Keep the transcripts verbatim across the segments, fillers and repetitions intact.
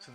So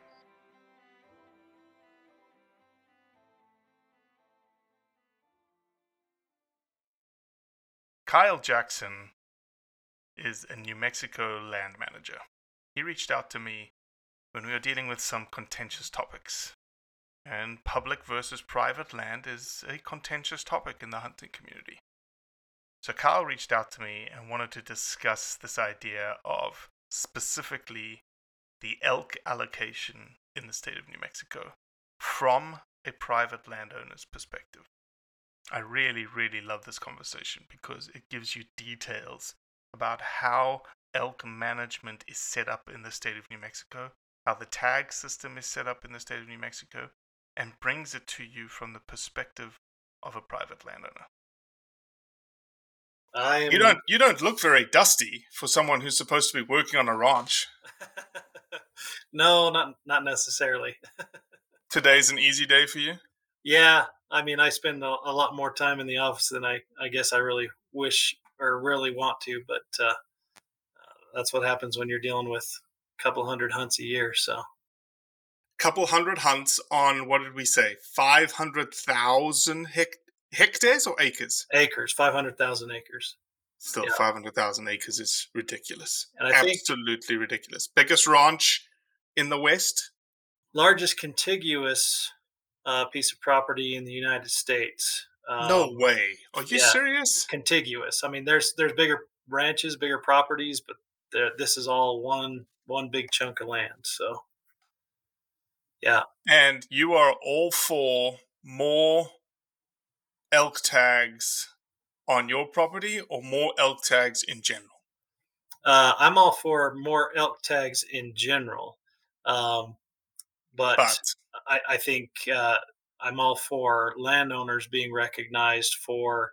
Kyle Jackson is a New Mexico land manager. He reached out to me when we were dealing with some contentious topics. And public versus private land is a contentious topic in the hunting community. So Kyle reached out to me and wanted to discuss this idea of specifically the elk allocation in the state of New Mexico from a private landowner's perspective. I really, really love this conversation because it gives you details about how elk management is set up in the state of New Mexico, how the tag system is set up in the state of New Mexico, and brings it to you from the perspective of a private landowner. I'm... You don't you don't look very dusty for someone who's supposed to be working on a ranch. No, not not necessarily. Today's an easy day for you? Yeah. I mean, I spend a, a lot more time in the office than I, I guess I really wish or really want to, but uh, that's what happens when you're dealing with a couple hundred hunts a year, so... Couple hundred hunts on, what did we say, five hundred thousand hect- hectares or acres? Acres, five hundred thousand acres. Still, yeah. five hundred thousand acres is ridiculous. And I Absolutely think ridiculous. Biggest ranch in the West? Largest contiguous uh, piece of property in the United States. Um, no way. Are you yeah, serious? Contiguous. I mean, there's there's bigger ranches, bigger properties, but this is all one one big chunk of land, so... Yeah. And you are all for more elk tags on your property or more elk tags in general? Uh, I'm all for more elk tags in general. Um, but, but I, I think uh, I'm all for landowners being recognized for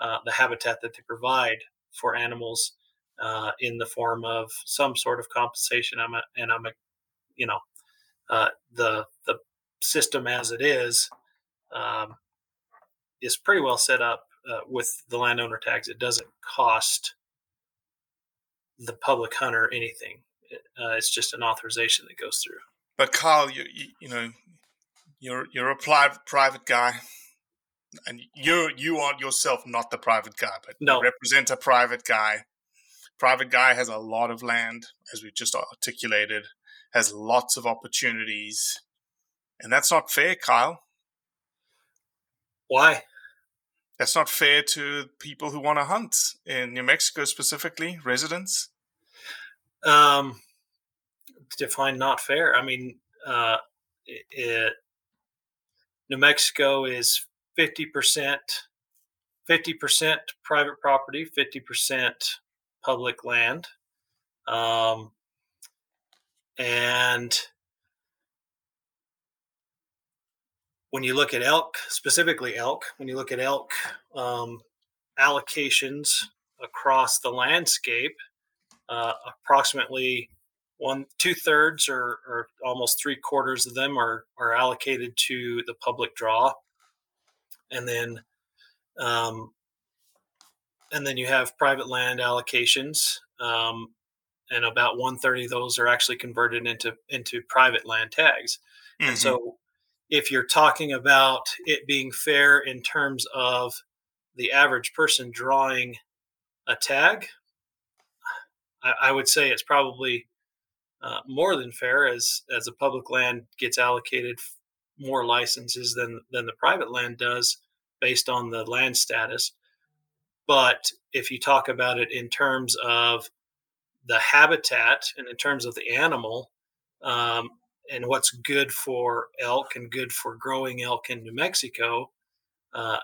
uh, the habitat that they provide for animals uh, in the form of some sort of compensation. I'm a, and I'm a, you know, Uh, the the system as it is um, is pretty well set up uh, with the landowner tags. It doesn't cost the public hunter anything. Uh, it's just an authorization that goes through. But Kyle, you you, you know, you're you're a private private guy, and you you are yourself not the private guy, but no. You represent a private guy. Private guy has a lot of land, as we just articulated. Has lots of opportunities, and that's not fair, Kyle. Why? That's not fair to people who want to hunt in New Mexico specifically, residents. Um, define not fair. I mean, uh, it, New Mexico is fifty percent, fifty percent private property, fifty percent public land. Um, and when you look at elk, specifically elk, when you look at elk um, allocations across the landscape, uh, approximately one, two thirds or, or almost three quarters of them are, are allocated to the public draw. And then, um, and then you have private land allocations, um, and about one thirty of those are actually converted into, into private land tags. Mm-hmm. And so if you're talking about it being fair in terms of the average person drawing a tag, I, I would say it's probably uh, more than fair, as, as the public land gets allocated more licenses than, than the private land does based on the land status. But if you talk about it in terms of the habitat and in terms of the animal, um, and what's good for elk and good for growing elk in New Mexico, uh,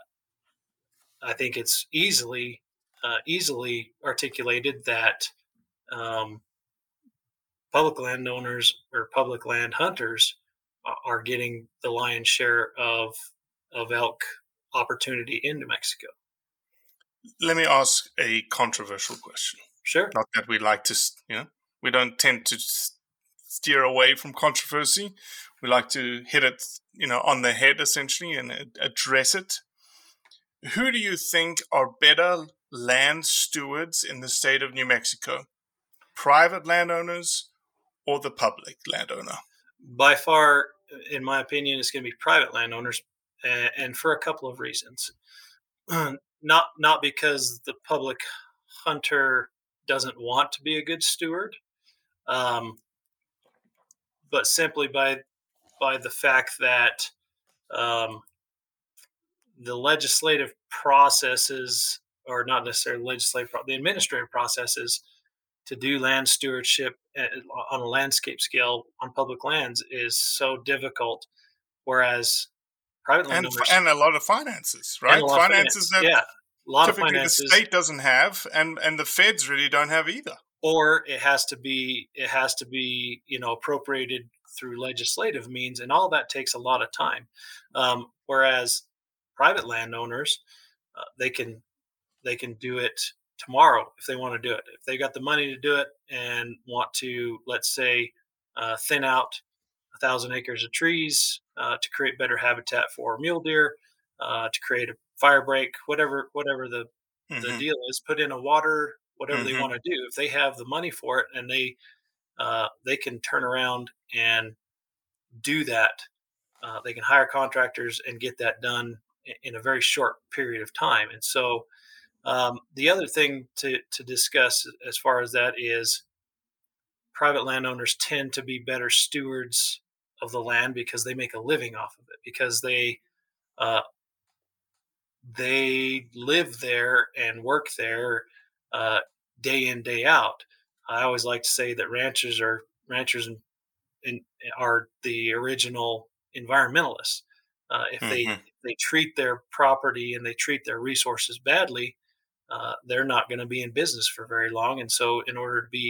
I think it's easily uh, easily articulated that um, public landowners or public land hunters are getting the lion's share of of elk opportunity in New Mexico. Let me ask a controversial question. Sure. Not that we like to, you know, we don't tend to steer away from controversy. We like to hit it, you know, on the head essentially and address it. Who do you think are better land stewards in the state of New Mexico? Private landowners or the public landowner? By far, in my opinion, it's going to be private landowners, and for a couple of reasons. Not not because the public hunter doesn't want to be a good steward, um, but simply by by the fact that um, the legislative processes, or not necessarily legislative, the administrative processes to do land stewardship on a landscape scale on public lands is so difficult, whereas private land and, and a lot of finances, right? Finances, finance. yeah, a lot of finances the state doesn't have, and, and the feds really don't have either. Or it has to be it has to be you know appropriated through legislative means, and all that takes a lot of time. Um, whereas private landowners, uh, they can they can do it tomorrow if they want to do it. If they got the money to do it and want to, let's say, uh, thin out a thousand acres of trees uh, to create better habitat for mule deer, uh, to create a fire break, whatever whatever the, mm-hmm. the deal is, put in a water, whatever mm-hmm. they want to do. If they have the money for it and they uh, they can turn around and do that, uh, they can hire contractors and get that done in a very short period of time. And so Um, the other thing to, to discuss as far as that is private landowners tend to be better stewards of the land because they make a living off of it, because they uh, they live there and work there uh, day in, day out. I always like to say that ranchers are ranchers and, and are the original environmentalists. Uh, if they mm-hmm. if they treat their property and they treat their resources badly, Uh, they're not going to be in business for very long. And so in order to be,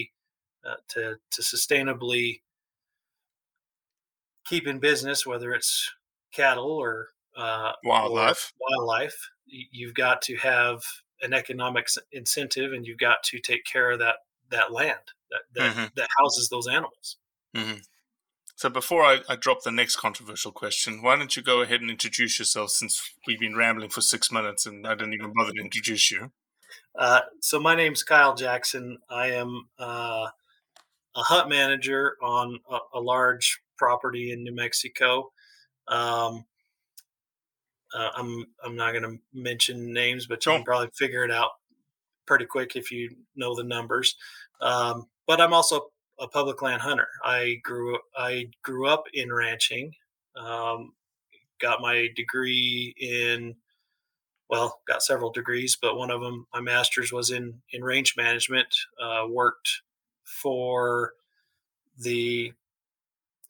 uh, to, to sustainably keep in business, whether it's cattle or, uh, wildlife, or wildlife, you've got to have an economic incentive, and you've got to take care of that, that land that, that, mm-hmm. that houses those animals. Mm-hmm. So before I, I drop the next controversial question, why don't you go ahead and introduce yourself, since we've been rambling for six minutes and I didn't even bother to introduce you. Uh, so my name's Kyle Jackson. I am uh, a hunt manager on a, a large property in New Mexico. Um, uh, I'm I'm not going to mention names, but you oh. can probably figure it out pretty quick if you know the numbers. Um, but I'm also a public land hunter. I grew I grew up in ranching. Um, got my degree in. Well, got several degrees, but one of them, my master's, was in, in range management, uh, worked for the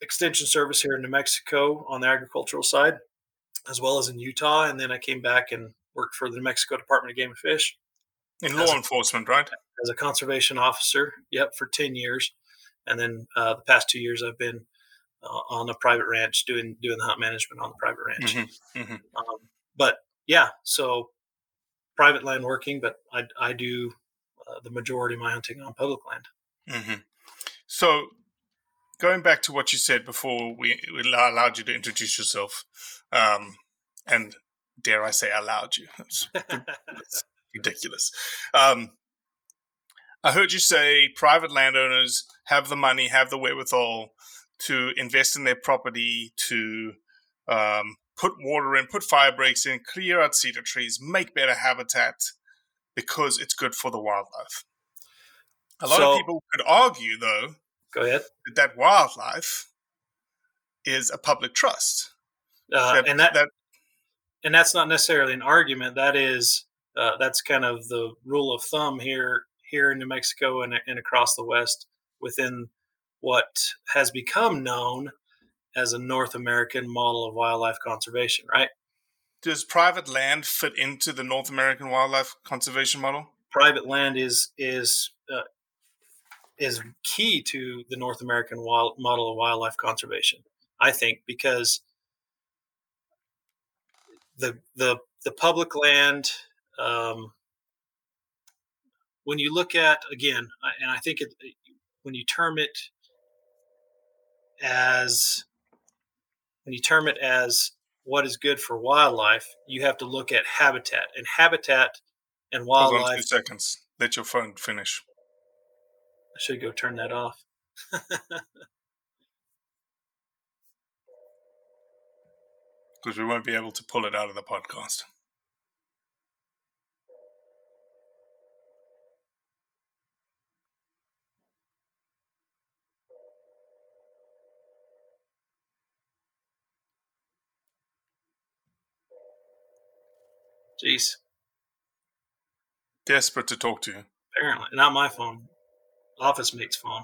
Extension Service here in New Mexico on the agricultural side, as well as in Utah. And then I came back and worked for the New Mexico Department of Game and Fish. In law enforcement, right? As a conservation officer, yep, for ten years. And then uh, the past two years I've been uh, on a private ranch doing doing the hunt management on the private ranch. Mm-hmm. Mm-hmm. Um, but, yeah, so private land working, but I, I do uh, the majority of my hunting on public land. Mm-hmm. So going back to what you said before we, we allowed you to introduce yourself, um, and dare I say allowed you. It's ridiculous. Um, I heard you say private landowners have the money, have the wherewithal to invest in their property, to um, put water in, put fire breaks in, clear out cedar trees, make better habitat because it's good for the wildlife. A lot so, of people could argue, though, go ahead. that, that wildlife is a public trust. Uh, that, and that, that and that's not necessarily an argument. That is uh, that's kind of the rule of thumb here here in New Mexico and, and across the West within what has become known as a North American model of wildlife conservation, right? Does private land fit into the North American wildlife conservation model? Private land is is uh, is key to the North American wild model of wildlife conservation, I think, because the the the public land, um, when you look at, again, and I think it, when you term it as when you term it as what is good for wildlife, you have to look at habitat and habitat and wildlife. Hold on two seconds. Let your phone finish. I should go turn that off. Because we won't be able to pull it out of the podcast. Jeez. Desperate to talk to you. Apparently. Not my phone. Office mate's phone.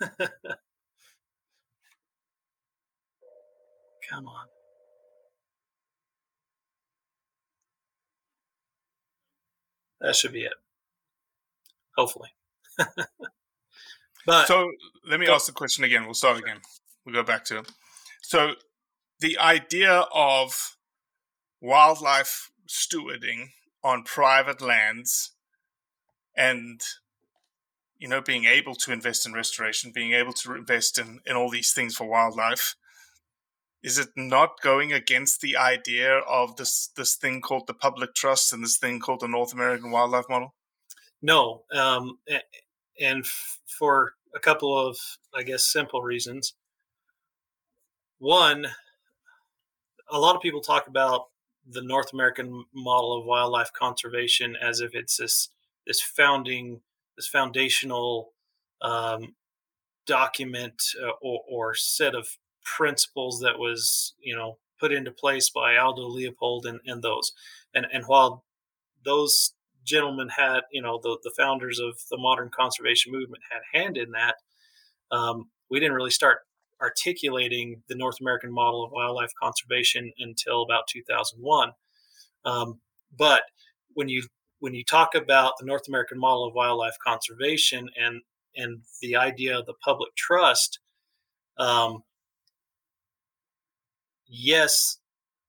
Come on. That should be it. Hopefully. But So let me go. ask the question again. We'll start sure. again. We'll go back to it. So the idea of wildlife stewarding on private lands and, you know, being able to invest in restoration, being able to invest in, in all these things for wildlife, is it not going against the idea of this this thing called the public trust and this thing called the North American wildlife model? No. Um, and f- for a couple of, I guess, simple reasons. One, a lot of people talk about the North American model of wildlife conservation as if it's this this founding this foundational um, document uh, or, or set of principles that was, you know, put into place by Aldo Leopold and, and those. And and while those gentlemen had, you know, the, the founders of the modern conservation movement had a hand in that, um, we didn't really start articulating the North American model of wildlife conservation until about two thousand one. Um, but when you when you talk about the North American model of wildlife conservation and and the idea of the public trust, um, yes,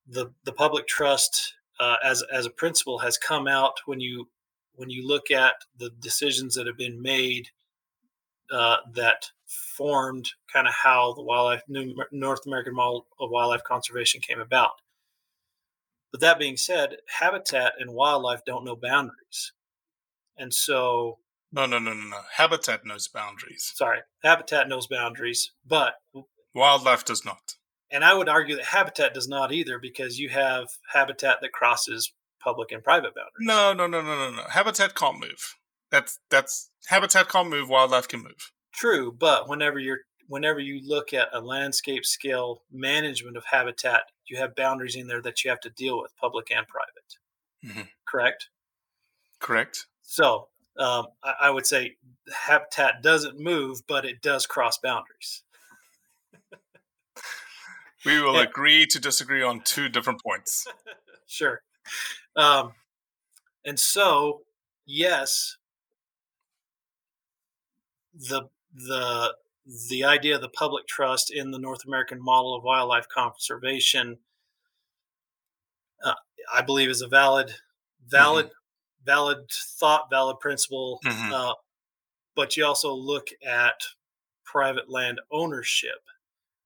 the the public trust uh, as as a principle has come out when you when you look at the decisions that have been made uh, that formed kind of how the wildlife new North American model of wildlife conservation came about. But that being said, habitat and wildlife don't know boundaries. And so... No, no, no, no, no. Habitat knows boundaries. Sorry. Habitat knows boundaries, but... wildlife does not. And I would argue that habitat does not either, because you have habitat that crosses public and private boundaries. No, no, no, no, no, no. Habitat can't move. That's... that's habitat can't move. Wildlife can move. True, but whenever you're whenever you look at a landscape scale management of habitat, you have boundaries in there that you have to deal with, public and private. Mm-hmm. Correct? Correct. So um, I, I would say habitat doesn't move, but it does cross boundaries. We will yeah. agree to disagree on two different points. Sure. Um, and so, yes, the the the idea of the public trust in the North American model of wildlife conservation, uh, I believe, is a valid, valid, mm-hmm. valid thought, valid principle. Mm-hmm. Uh, but you also look at private land ownership.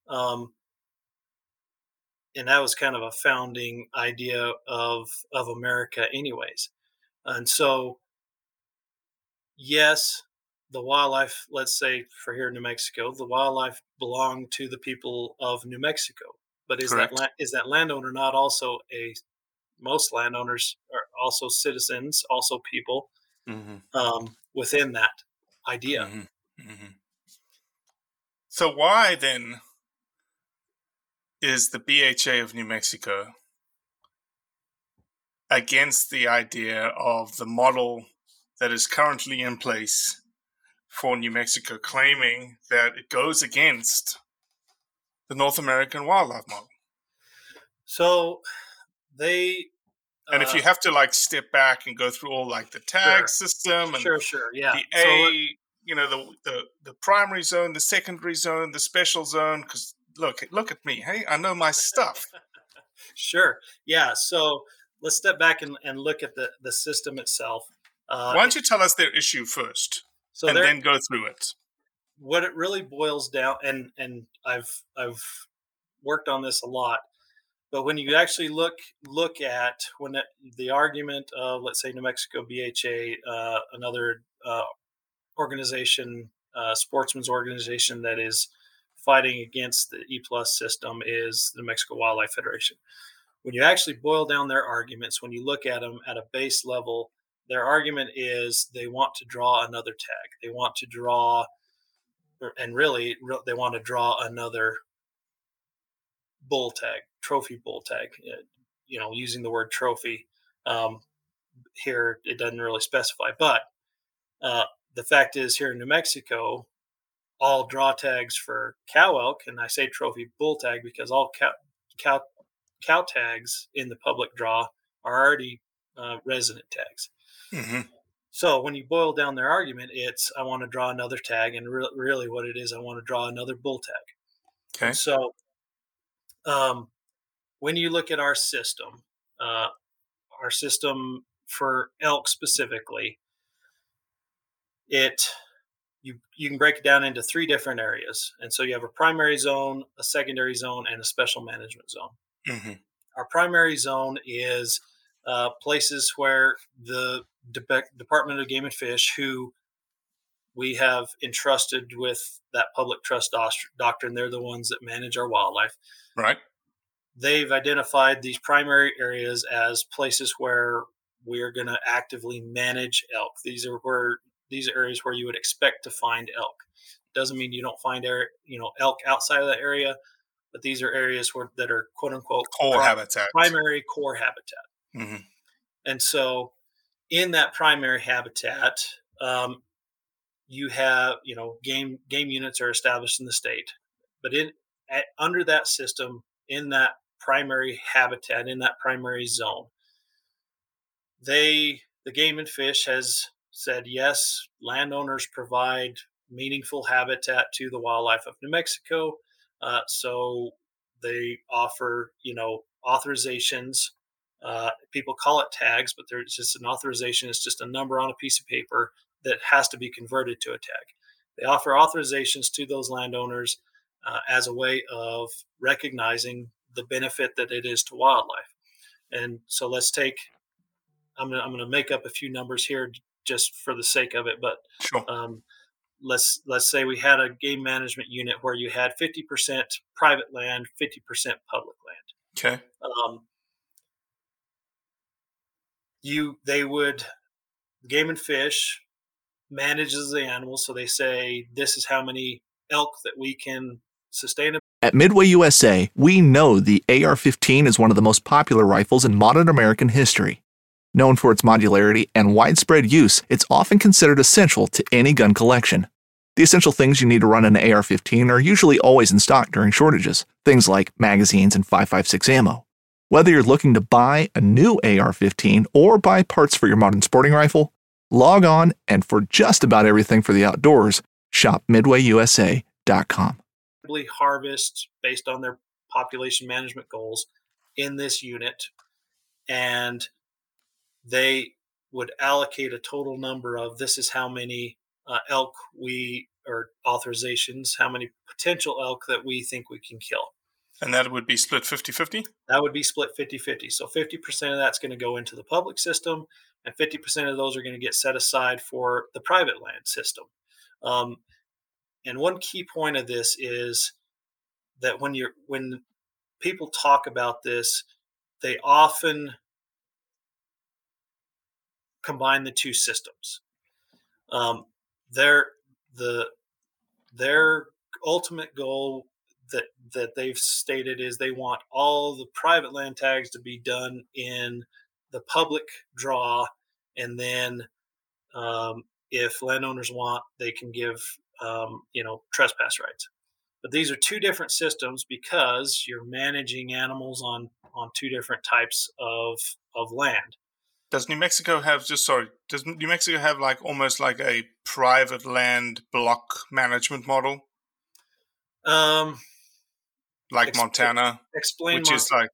Um, and that was kind of a founding idea of, of America anyways. And so, yes, the wildlife, let's say for here in New Mexico, the wildlife belonged to the people of New Mexico. But is Correct. that is that landowner not also a, most landowners are also citizens, also people mm-hmm. um, within that idea. Mm-hmm. Mm-hmm. So why then is the B H A of New Mexico against the idea of the model that is currently in place for New Mexico, claiming that it goes against the North American wildlife model? So they... And uh, if you have to, like, step back and go through all, like, the tag sure. system and sure, sure, yeah. the A, so it, you know, the, the, the primary zone, the secondary zone, the special zone, because... Look, look at me. Hey, I know my stuff. Sure. Yeah. So let's step back and, and look at the, the system itself. Uh, Why don't you tell us their issue first so and then go through it? What it really boils down, and, and I've I've worked on this a lot, but when you actually look look at when it, the argument of, let's say, New Mexico B H A, uh, another uh, organization, uh, sportsman's organization that is fighting against the E-Plus system is the New Mexico Wildlife Federation. When you actually boil down their arguments, when you look at them at a base level, their argument is they want to draw another tag. They want to draw, and really, they want to draw another bull tag, trophy bull tag, you know, using the word trophy. Um, here, it doesn't really specify. But uh, the fact is here in New Mexico, all draw tags for cow elk, and I say trophy bull tag because all cow cow, cow tags in the public draw are already uh, resident tags. Mm-hmm. So when you boil down their argument, it's I want to draw another tag, and re- really what it is, I want to draw another bull tag. Okay. And so um, when you look at our system, uh, our system for elk specifically, it... You you can break it down into three different areas. And so you have a primary zone, a secondary zone, and a special management zone. Mm-hmm. Our primary zone is uh, places where the De- Department of Game and Fish, who we have entrusted with that public trust doctrine, they're the ones that manage our wildlife. Right. They've identified these primary areas as places where we're going to actively manage elk. These are where... These are areas where you would expect to find elk. Doesn't mean you don't find air, you know, elk outside of that area, but these are areas where that are quote unquote core pri- habitat, primary core habitat. Mm-hmm. And so, in that primary habitat, um, you have you know game game units are established in the state, but in at, under that system, in that primary habitat, in that primary zone, they the Game and Fish has said, yes, landowners provide meaningful habitat to the wildlife of New Mexico. Uh, so they offer, you know, authorizations. Uh, people call it tags, but there's just an authorization. It's just a number on a piece of paper that has to be converted to a tag. They offer authorizations to those landowners uh, as a way of recognizing the benefit that it is to wildlife. And so let's take, I'm gonna, I'm gonna make up a few numbers here just for the sake of it, but sure. um, let's let's say we had a game management unit where you had fifty percent private land, fifty percent public land. Okay. Um, you they would Game and Fish manages the animals, so they say this is how many elk that we can sustain. At Midway U S A, we know the A R fifteen is one of the most popular rifles in modern American history. Known for its modularity and widespread use, it's often considered essential to any gun collection. The essential things you need to run an A R fifteen are usually always in stock during shortages, things like magazines and five five six ammo. Whether you're looking to buy a new A R fifteen or buy parts for your modern sporting rifle, log on and for just about everything for the outdoors, shop midway U S A dot com. Harvest based on their population management goals in this unit, and they would allocate a total number of this is how many uh, elk we or authorizations, how many potential elk that we think we can kill. And that would be split fifty-fifty? That would be split fifty-fifty. So fifty percent of that's going to go into the public system, and fifty percent of those are going to get set aside for the private land system. Um, and one key point of this is that when you're when people talk about this, they often combine the two systems. Um, their the their ultimate goal that that they've stated is they want all the private land tags to be done in the public draw, and then um, if landowners want, they can give um, you know trespass rights. But these are two different systems because you're managing animals on, on two different types of of land. Does New Mexico have just sorry? Does New Mexico have like almost like a private land block management model? Um, like ex- Montana. Explain. Which Montana. Is like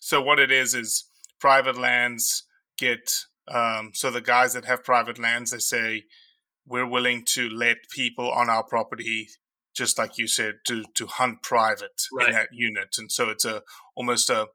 so. What it is is private lands get um, so the guys that have private lands, they say we're willing to let people on our property, just like you said, to, to hunt private right. in that unit. And so it's a almost a,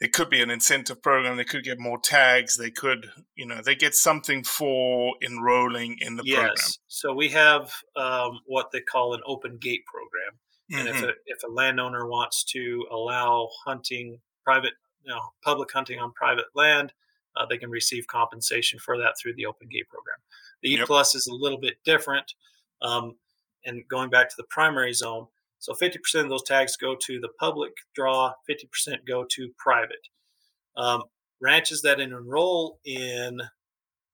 it could be an incentive program. They could get more tags. They could, you know, they get something for enrolling in the yes. program. So we have um, what they call an open gate program. And mm-hmm. if, a, if a landowner wants to allow hunting, private, you know, public hunting on private land, uh, they can receive compensation for that through the open gate program. The yep. E plus is a little bit different. Um, And going back to the primary zone, so fifty percent of those tags go to the public draw, fifty percent go to private. Um, ranches that enroll in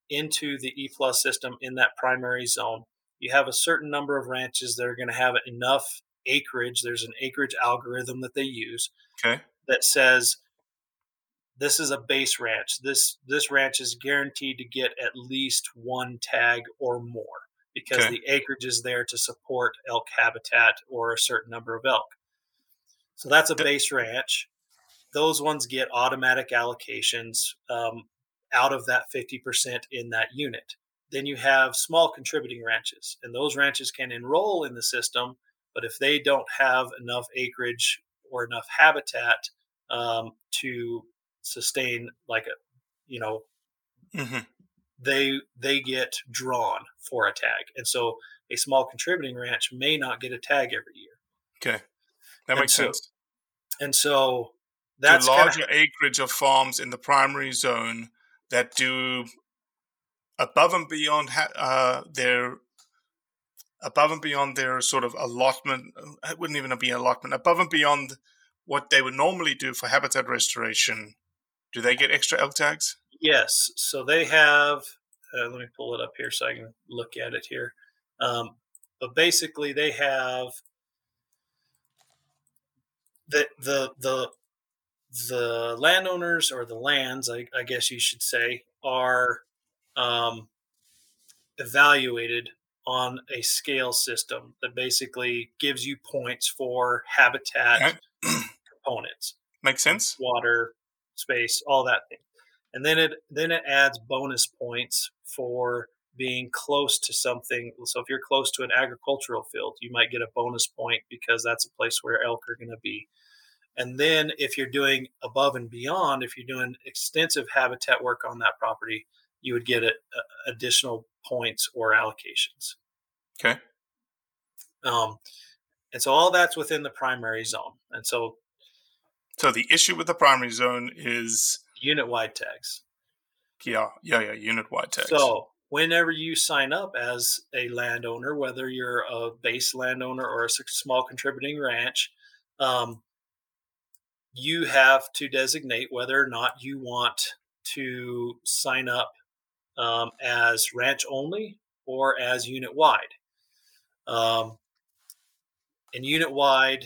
into the E plus system in that primary zone, you have a certain number of ranches that are going to have enough acreage. There's an acreage algorithm that they use okay. that says this is a base ranch. This this ranch is guaranteed to get at least one tag or more, because okay. the acreage is there to support elk habitat or a certain number of elk. So that's a base ranch. Those ones get automatic allocations um, out of that fifty percent in that unit. Then you have small contributing ranches, and those ranches can enroll in the system, but if they don't have enough acreage or enough habitat um, to sustain like a, you know, mm-hmm. they they get drawn for a tag. And so a small contributing ranch may not get a tag every year. Okay. That and makes so, sense. And so that's the larger kinda, acreage of farms in the primary zone that do above and beyond uh, their above and beyond their sort of allotment. It wouldn't even be an allotment. Above and beyond what they would normally do for habitat restoration. Do they get extra elk tags? Yes. So they have, uh, let me pull it up here so I can look at it here. Um, but basically they have the, the, the, the landowners or the lands, I, I guess you should say, are um, evaluated on a scale system that basically gives you points for habitat okay. components. Makes sense. Water, space, all that thing. And then it then it adds bonus points for being close to something. So if you're close to an agricultural field, you might get a bonus point because that's a place where elk are going to be. And then if you're doing above and beyond, if you're doing extensive habitat work on that property, you would get a, a, additional points or allocations. Okay. Um, and so all that's within the primary zone. And so, so the issue with the primary zone is unit-wide tags. Yeah, yeah, yeah, unit-wide tags. So whenever you sign up as a landowner, whether you're a base landowner or a small contributing ranch, um, you have to designate whether or not you want to sign up um, as ranch only or as unit-wide. Um, and unit-wide,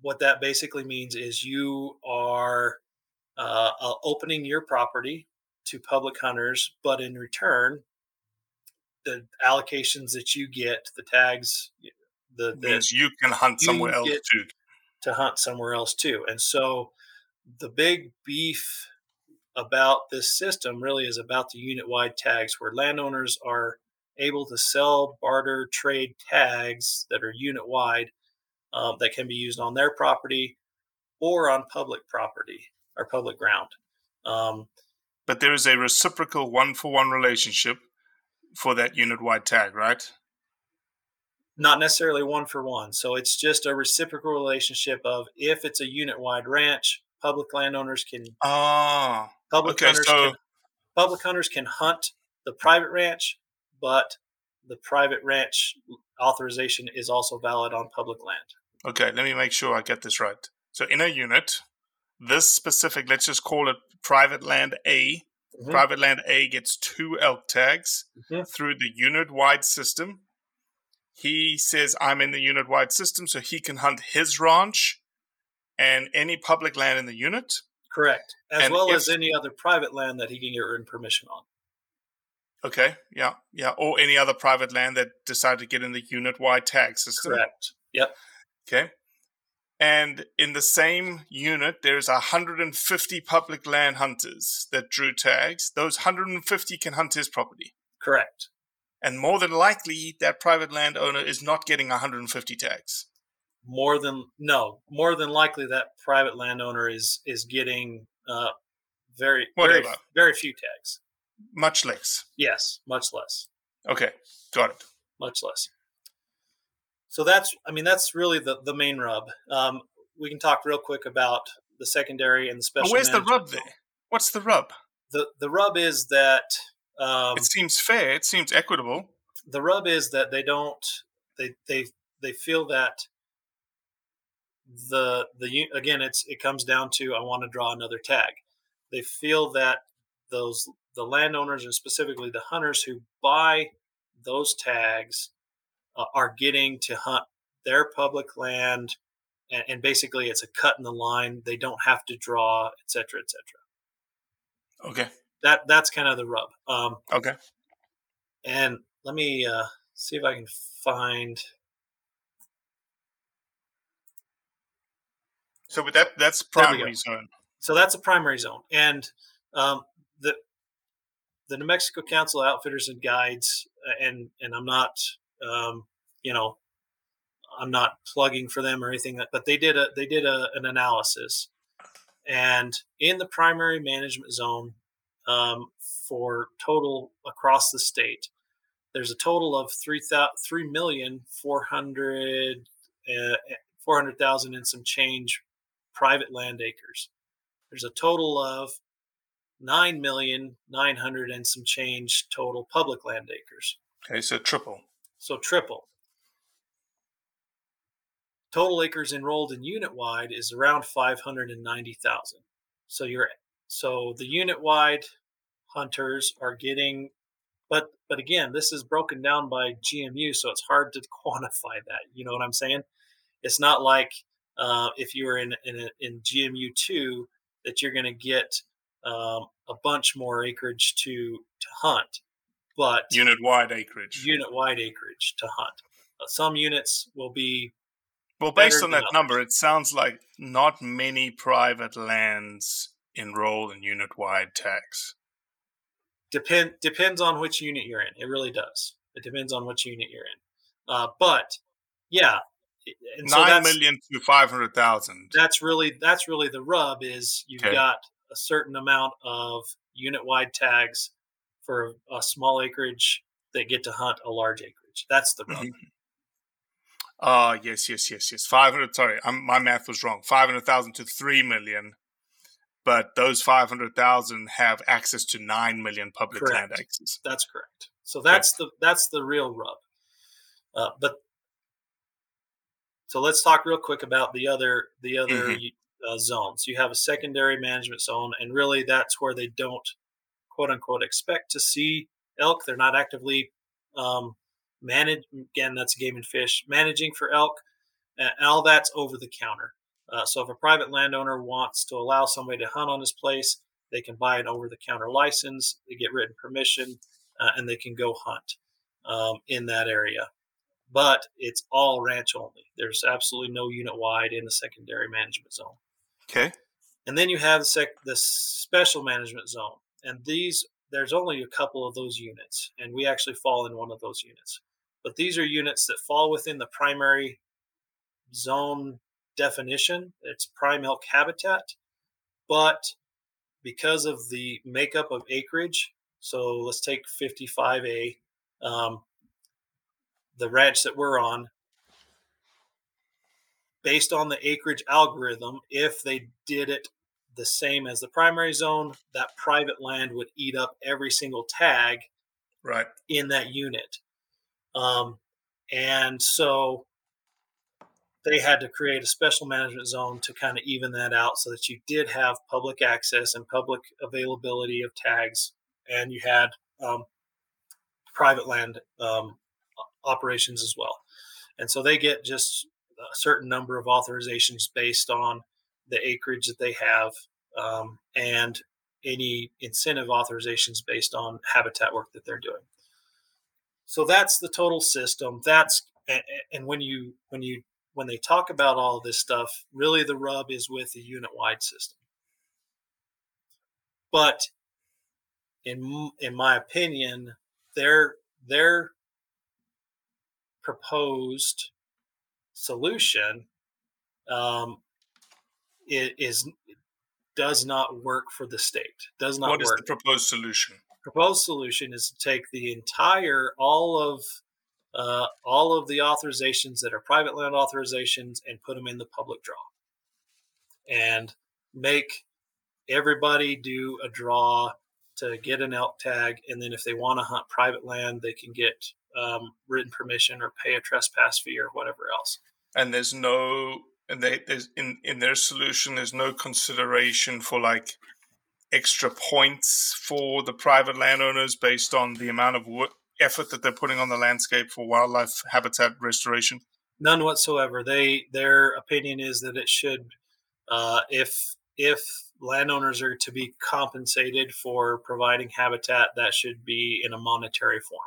what that basically means is you are uh, opening your property to public hunters, but in return, the allocations that you get, the tags, the, the means you can hunt you somewhere else too. To hunt somewhere else too. And so the big beef about this system really is about the unit-wide tags, where landowners are able to sell, barter, trade tags that are unit-wide um, that can be used on their property or on public property or public ground. Um, but there is a reciprocal one-for-one relationship for that unit-wide tag, right? Not necessarily one-for-one. So it's just a reciprocal relationship of, if it's a unit-wide ranch, public landowners can oh, public okay, hunters so... can, public hunters can hunt the private ranch, but the private ranch authorization is also valid on public land. Okay, let me make sure I get this right. So in a unit, this specific, let's just call it private land A. Mm-hmm. Private land A gets two elk tags mm-hmm. through the unit-wide system. He says, I'm in the unit-wide system, so he can hunt his ranch and any public land in the unit. Correct. As and well if, as any other private land that he can get written permission on. Okay, yeah, yeah. Or any other private land that decide to get in the unit-wide tag system. Correct, yep. Okay. And in the same unit, there's one hundred fifty public land hunters that drew tags. Those one hundred fifty can hunt his property. Correct. And more than likely, that private landowner is not getting one hundred fifty tags. More than no, more than likely, that private landowner is is getting uh, very very, very few tags. Much less. Yes, much less. Okay, got it. Much less. So that's, I mean, that's really the the main rub. Um, we can talk real quick about the secondary and the special. Oh, where's the rub there? What's the rub? The the rub is that. Um, it seems fair. It seems equitable. The rub is that they don't. They they they feel that the the again. It's it comes down to, I want to draw another tag. They feel that those the landowners, and specifically the hunters who buy those tags, uh, are getting to hunt their public land, and, and basically it's a cut in the line. They don't have to draw, et cetera, et cetera. Okay. That that's kind of the rub. Um, okay. And let me uh, see if I can find. So with that, that's primary zone. So that's a primary zone, and um, the the New Mexico Council of Outfitters and Guides, and and I'm not, um, you know, I'm not plugging for them or anything, but they did a they did a, an analysis, and in the primary management zone. Um, for total across the state, there's a total of three million four hundred thousand uh, four hundred thousand and some change private land acres. There's a total of nine million nine hundred thousand and some change total public land acres. Okay, so triple. So triple. Total acres enrolled in unit-wide is around five hundred ninety thousand. So you're So the unit-wide hunters are getting, but but again, this is broken down by G M U, so it's hard to quantify that. You know what I'm saying? It's not like uh, if you were in in, a, in G M U two that you're going to get um, a bunch more acreage to to hunt, but unit-wide acreage, unit-wide acreage to hunt. Some units will be. Well, based on that others. number, it sounds like not many private lands. Enroll in unit-wide tags. Depend depends on which unit you're in. It really does. It depends on which unit you're in. Uh, but yeah, and nine so million to five hundred thousand. That's really that's really the rub. Is you've okay. got a certain amount of unit-wide tags for a small acreage that get to hunt a large acreage. That's the rub. Mm-hmm. Uh yes, yes, yes, yes. Five hundred. Sorry, I'm, my math was wrong. Five hundred thousand to three million. But those five hundred thousand have access to nine million public correct. land access. That's correct. So that's okay. the that's the real rub. Uh, but so let's talk real quick about the other the other mm-hmm. uh, zones. You have a secondary management zone, and really that's where they don't, quote unquote, expect to see elk. They're not actively um, Manage again, that's Game and Fish. Managing for elk, and all that's over the counter. Uh, so if a private landowner wants to allow somebody to hunt on his place, they can buy an over-the-counter license, they get written permission, uh, and they can go hunt um, in that area. But it's all ranch only. There's absolutely no unit-wide in the secondary management zone. Okay. And then you have the, sec- the special management zone. And these, there's only a couple of those units, and we actually fall in one of those units. But these are units that fall within the primary zone definition. It's prime elk habitat, but because of the makeup of acreage, so let's take fifty-five A, um, the ranch that we're on, based on the acreage algorithm, if they did it the same as the primary zone, that private land would eat up every single tag right in that unit. Um, and so they had to create a special management zone to kind of even that out so that you did have public access and public availability of tags, and you had um, private land um, operations as well. And so they get just a certain number of authorizations based on the acreage that they have um, and any incentive authorizations based on habitat work that they're doing. So that's the total system. That's, and, and when you, when you, when they talk about all this stuff, really the rub is with the unit-wide system. But in in my opinion, their their proposed solution um, is does not work for the state. Does not. What work. Is the proposed solution? Proposed solution is to take the entire all of. Uh, all of the authorizations that are private land authorizations and put them in the public draw and make everybody do a draw to get an elk tag. And then if they want to hunt private land, they can get um, written permission or pay a trespass fee or whatever else. And there's no, and they, there's in, in their solution, there's no consideration for like extra points for the private landowners based on the amount of work. Effort that they're putting on the landscape for wildlife habitat restoration? None whatsoever. They their opinion is that it should, uh, if if landowners are to be compensated for providing habitat, that should be in a monetary form.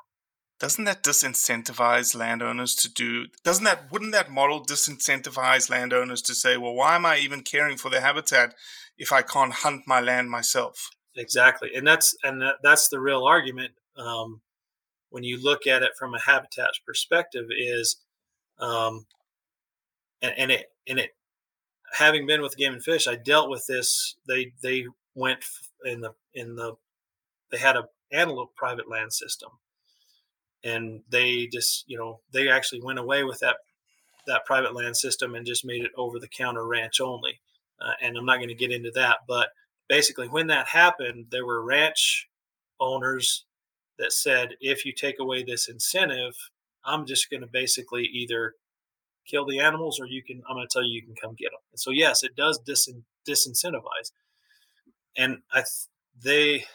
Doesn't that disincentivize landowners to do? Doesn't that wouldn't that model disincentivize landowners to say, well, why am I even caring for the habitat if I can't hunt my land myself? Exactly, and that's and that's the real argument. Um, when you look at it from a habitat perspective is, um, and, and it, and it, having been with Game and Fish, I dealt with this. They, they went in the, in the, they had a antelope private land system and they just, you know, they actually went away with that, that private land system and just made it over the counter ranch only. Uh, and I'm not going to get into that, but basically when that happened, there were ranch owners that said, if you take away this incentive, I'm just going to basically either kill the animals or you can, I'm going to tell you, you can come get them. And so, yes, it does dis- disincentivize. And I, th- they,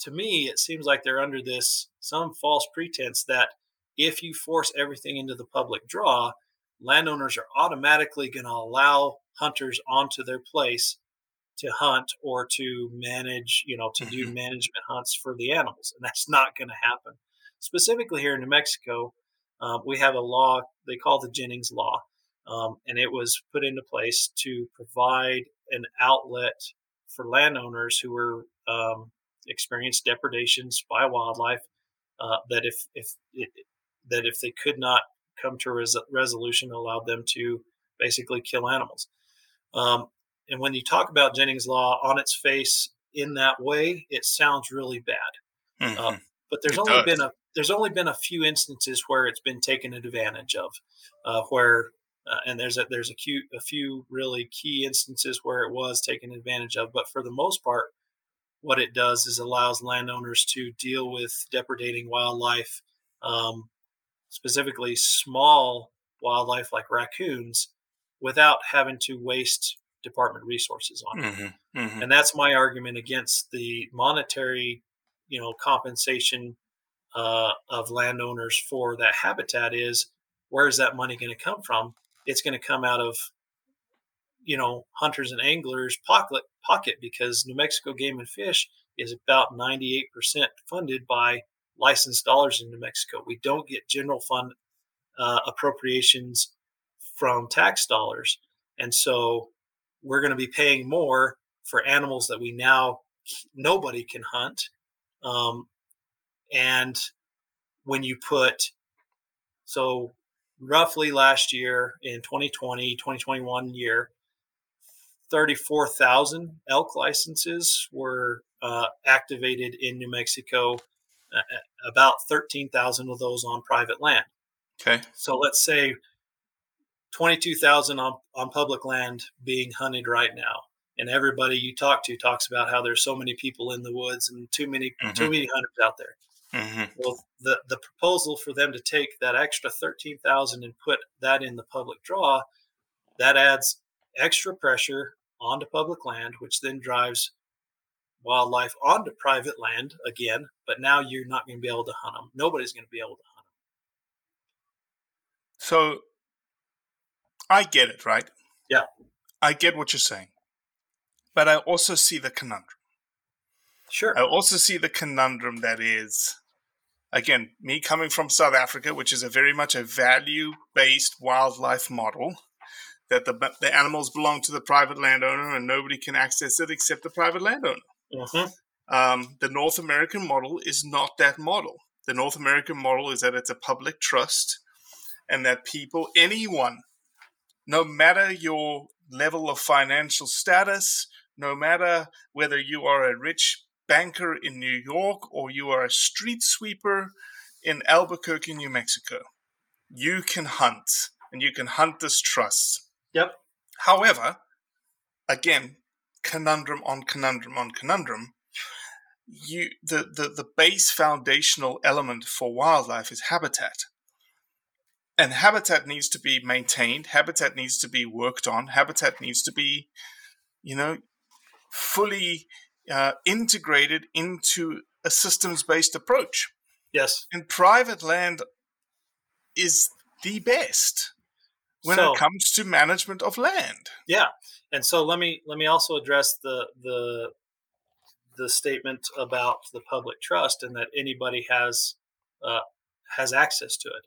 to me, it seems like they're under this, some false pretense that if you force everything into the public draw, landowners are automatically going to allow hunters onto their place to hunt or to manage, you know, to do management hunts for the animals. And that's not going to happen. Specifically here in New Mexico, uh, we have a law they call the Jennings Law. Um, and it was put into place to provide an outlet for landowners who were um, experienced depredations by wildlife, uh, that if, if, it, that if they could not come to a res- resolution, allowed them to basically kill animals. Um, And when you talk about Jennings Law on its face in that way, it sounds really bad. Mm-hmm. Um, but there's it only does. been a there's only been a few instances where it's been taken advantage of, uh, where uh, and there's a, there's a, cute, a few really key instances where it was taken advantage of. But for the most part, what it does is allows landowners to deal with depredating wildlife, um, specifically small wildlife like raccoons, without having to waste department resources on it. Mm-hmm, mm-hmm. And that's my argument against the monetary, you know, compensation uh, of landowners for that habitat is, where is that money going to come from? It's going to come out of, you know, hunters and anglers pocket pocket because New Mexico Game and Fish is about ninety-eight percent funded by licensed dollars in New Mexico. We don't get general fund uh, appropriations from tax dollars. And so we're going to be paying more for animals that we now nobody can hunt. Um, and when you put, so roughly last year in twenty twenty, twenty twenty-one year, thirty-four thousand elk licenses were uh, activated in New Mexico, uh, about thirteen thousand of those on private land. Okay. So let's say twenty-two thousand on, on public land being hunted right now. And everybody you talk to talks about how there's so many people in the woods and too many, mm-hmm. too many hunters out there. Mm-hmm. Well, the, the proposal for them to take that extra thirteen thousand and put that in the public draw, that adds extra pressure onto public land, which then drives wildlife onto private land again. But now you're not going to be able to hunt them. Nobody's going to be able to hunt them. So I get it, right? Yeah. I get what you're saying. But I also see the conundrum. Sure. I also see the conundrum that is, again, me coming from South Africa, which is a very much a value-based wildlife model, that the the animals belong to the private landowner and nobody can access it except the private landowner. Mm-hmm. Um, the North American model is not that model. The North American model is that it's a public trust and that people, anyone, no matter your level of financial status, no matter whether you are a rich banker in New York or you are a street sweeper in Albuquerque, New Mexico, you can hunt, and you can hunt this trust. Yep. However, again, conundrum on conundrum on conundrum, you the, the, the base foundational element for wildlife is habitat. And habitat needs to be maintained. Habitat needs to be worked on. Habitat needs to be, you know, fully uh, integrated into a systems-based approach. Yes. And private land is the best when so, it comes to management of land. Yeah. And so let me let me also address the the the statement about the public trust and that anybody has uh, has access to it.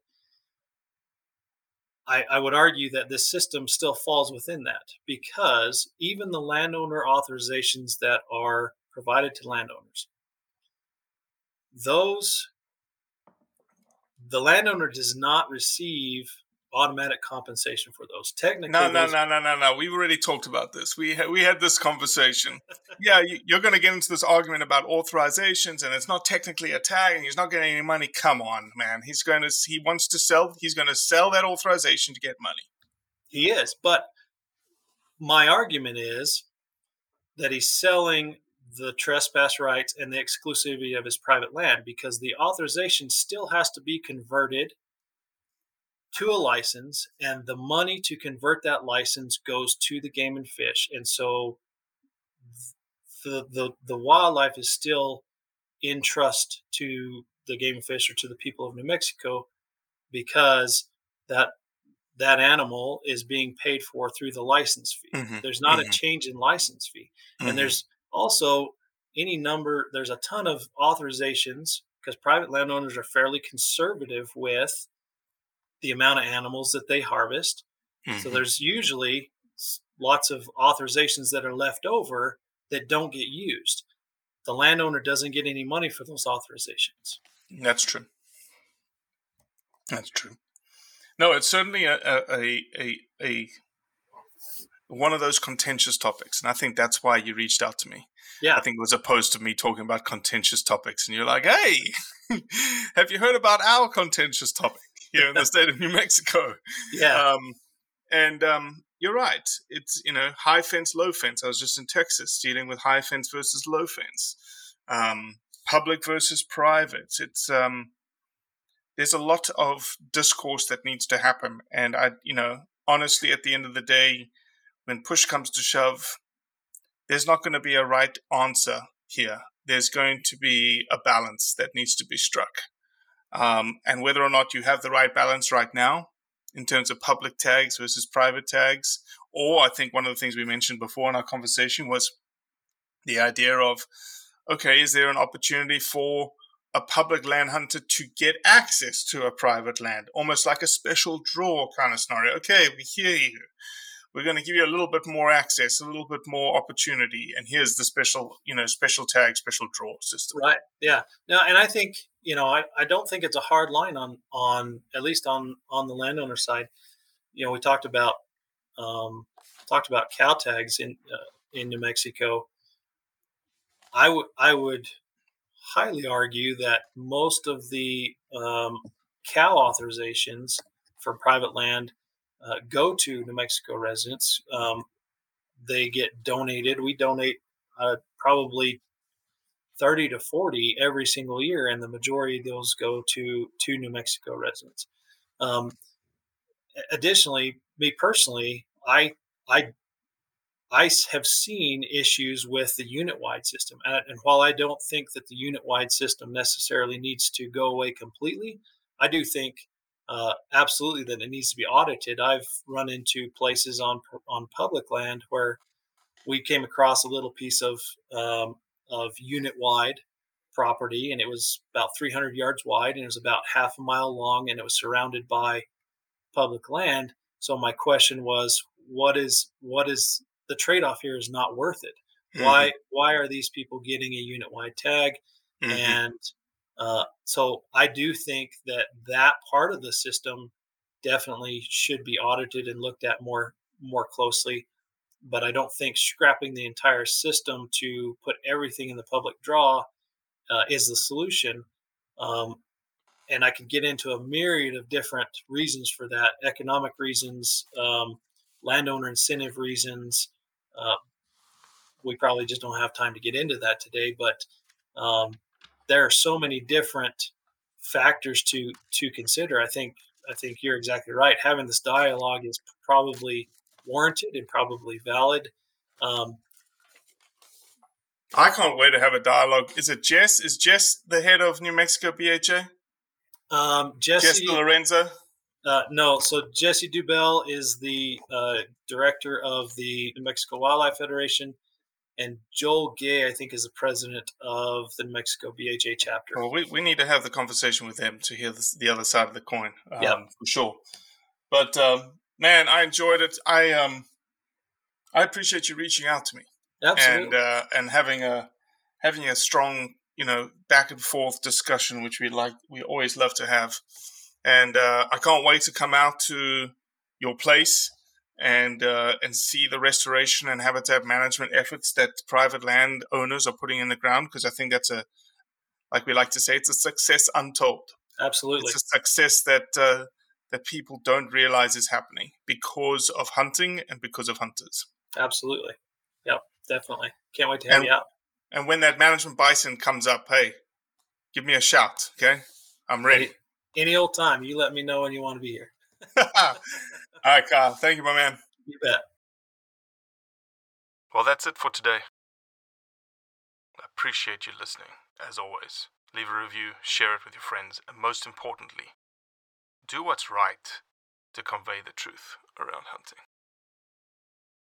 I, I would argue that this system still falls within that, because even the landowner authorizations that are provided to landowners, those, the landowner does not receive automatic compensation for those. Technically, no, no, no, no, no, no. We've already talked about this. We ha- we had this conversation. Yeah, you, you're going to get into this argument about authorizations, and it's not technically a tag, and he's not getting any money. Come on, man. He's going to he wants to sell. He's going to sell that authorization to get money. He is, but my argument is that he's selling the trespass rights and the exclusivity of his private land, because the authorization still has to be converted to a license, and the money to convert that license goes to the Game and Fish. And so the, the, the wildlife is still in trust to the Game and Fish or to the people of New Mexico, because that, that animal is being paid for through the license fee. Mm-hmm. There's not mm-hmm. a change in license fee. Mm-hmm. And there's also any number, there's a ton of authorizations, because private landowners are fairly conservative with the amount of animals that they harvest. Mm-hmm. So there's usually lots of authorizations that are left over that don't get used. The landowner doesn't get any money for those authorizations. That's true. That's true. No, it's certainly a, a, a, a one of those contentious topics. And I think that's why you reached out to me. Yeah. I think it was opposed to me talking about contentious topics. And you're like, hey, have you heard about our contentious topic here in the state of New Mexico? Yeah. Um, and um, you're right. It's, you know, high fence, low fence. I was just in Texas dealing with high fence versus low fence, um, public versus private. It's um, there's a lot of discourse that needs to happen. And, I, you know, honestly, at the end of the day, when push comes to shove, there's not going to be a right answer here. There's going to be a balance that needs to be struck. um, and whether or not you have the right balance right now in terms of public tags versus private tags. Or I think one of the things we mentioned before in our conversation was the idea of, okay, is there an opportunity for a public land hunter to get access to a private land, almost like a special draw kind of scenario? Okay, we hear you. We're going to give you a little bit more access, a little bit more opportunity, and here's the special, you know, special tag, special draw system. Right. Yeah. No, and I think, you know, I, I don't think it's a hard line on on at least on on the landowner side. You know, we talked about um, talked about cow tags in uh, in New Mexico. I would I would highly argue that most of the um, cow authorizations for private land Uh, go to New Mexico residents. Um, they get donated. We donate uh, probably thirty to forty every single year, and the majority of those go to, to New Mexico residents. Um, additionally, me personally, I I I have seen issues with the unit-wide system. And, and while I don't think that the unit-wide system necessarily needs to go away completely, I do think Uh, absolutely that it needs to be audited. I've run into places on on public land where we came across a little piece of um, of unit wide property, and it was about three hundred yards wide, and it was about half a mile long, and it was surrounded by public land. So my question was, what is what is the trade-off here is not worth it. Mm-hmm. Why why are these people getting a unit wide tag? Mm-hmm. And Uh, so I do think that that part of the system definitely should be audited and looked at more more closely. But I don't think scrapping the entire system to put everything in the public draw uh, is the solution. Um, and I could get into a myriad of different reasons for that: economic reasons, um, landowner incentive reasons. Uh, we probably just don't have time to get into that today, but um, there are so many different factors to, to consider. I think, I think you're exactly right. Having this dialogue is probably warranted and probably valid. Um, I can't wait to have a dialogue. Is it Jess? Is Jess the head of New Mexico B H A? Um, Jesse, Jess DiLorenzo? Uh, no. So Jesse Dubell is the uh, director of the New Mexico Wildlife Federation. And Joel Gay, I think, is the president of the New Mexico B H A chapter. Well, we, we need to have the conversation with him to hear this, the other side of the coin, um, yeah, for sure. But um, man, I enjoyed it. I um, I appreciate you reaching out to me, absolutely, and uh, and having a having a strong, you know, back and forth discussion, which we like, we always love to have. And uh, I can't wait to come out to your place and uh, and see the restoration and habitat management efforts that private land owners are putting in the ground, because I think that's a, like we like to say, it's a success untold. Absolutely. It's a success that uh, that people don't realize is happening because of hunting and because of hunters. Absolutely. Yep, definitely. Can't wait to have and, you out. And when that management bison comes up, hey, give me a shout, okay? I'm ready. Any, any old time. You let me know when you want to be here. All right, Kyle. Thank you, my man. You bet. Well, that's it for today. I appreciate you listening, as always. Leave a review, share it with your friends, and most importantly, do what's right to convey the truth around hunting.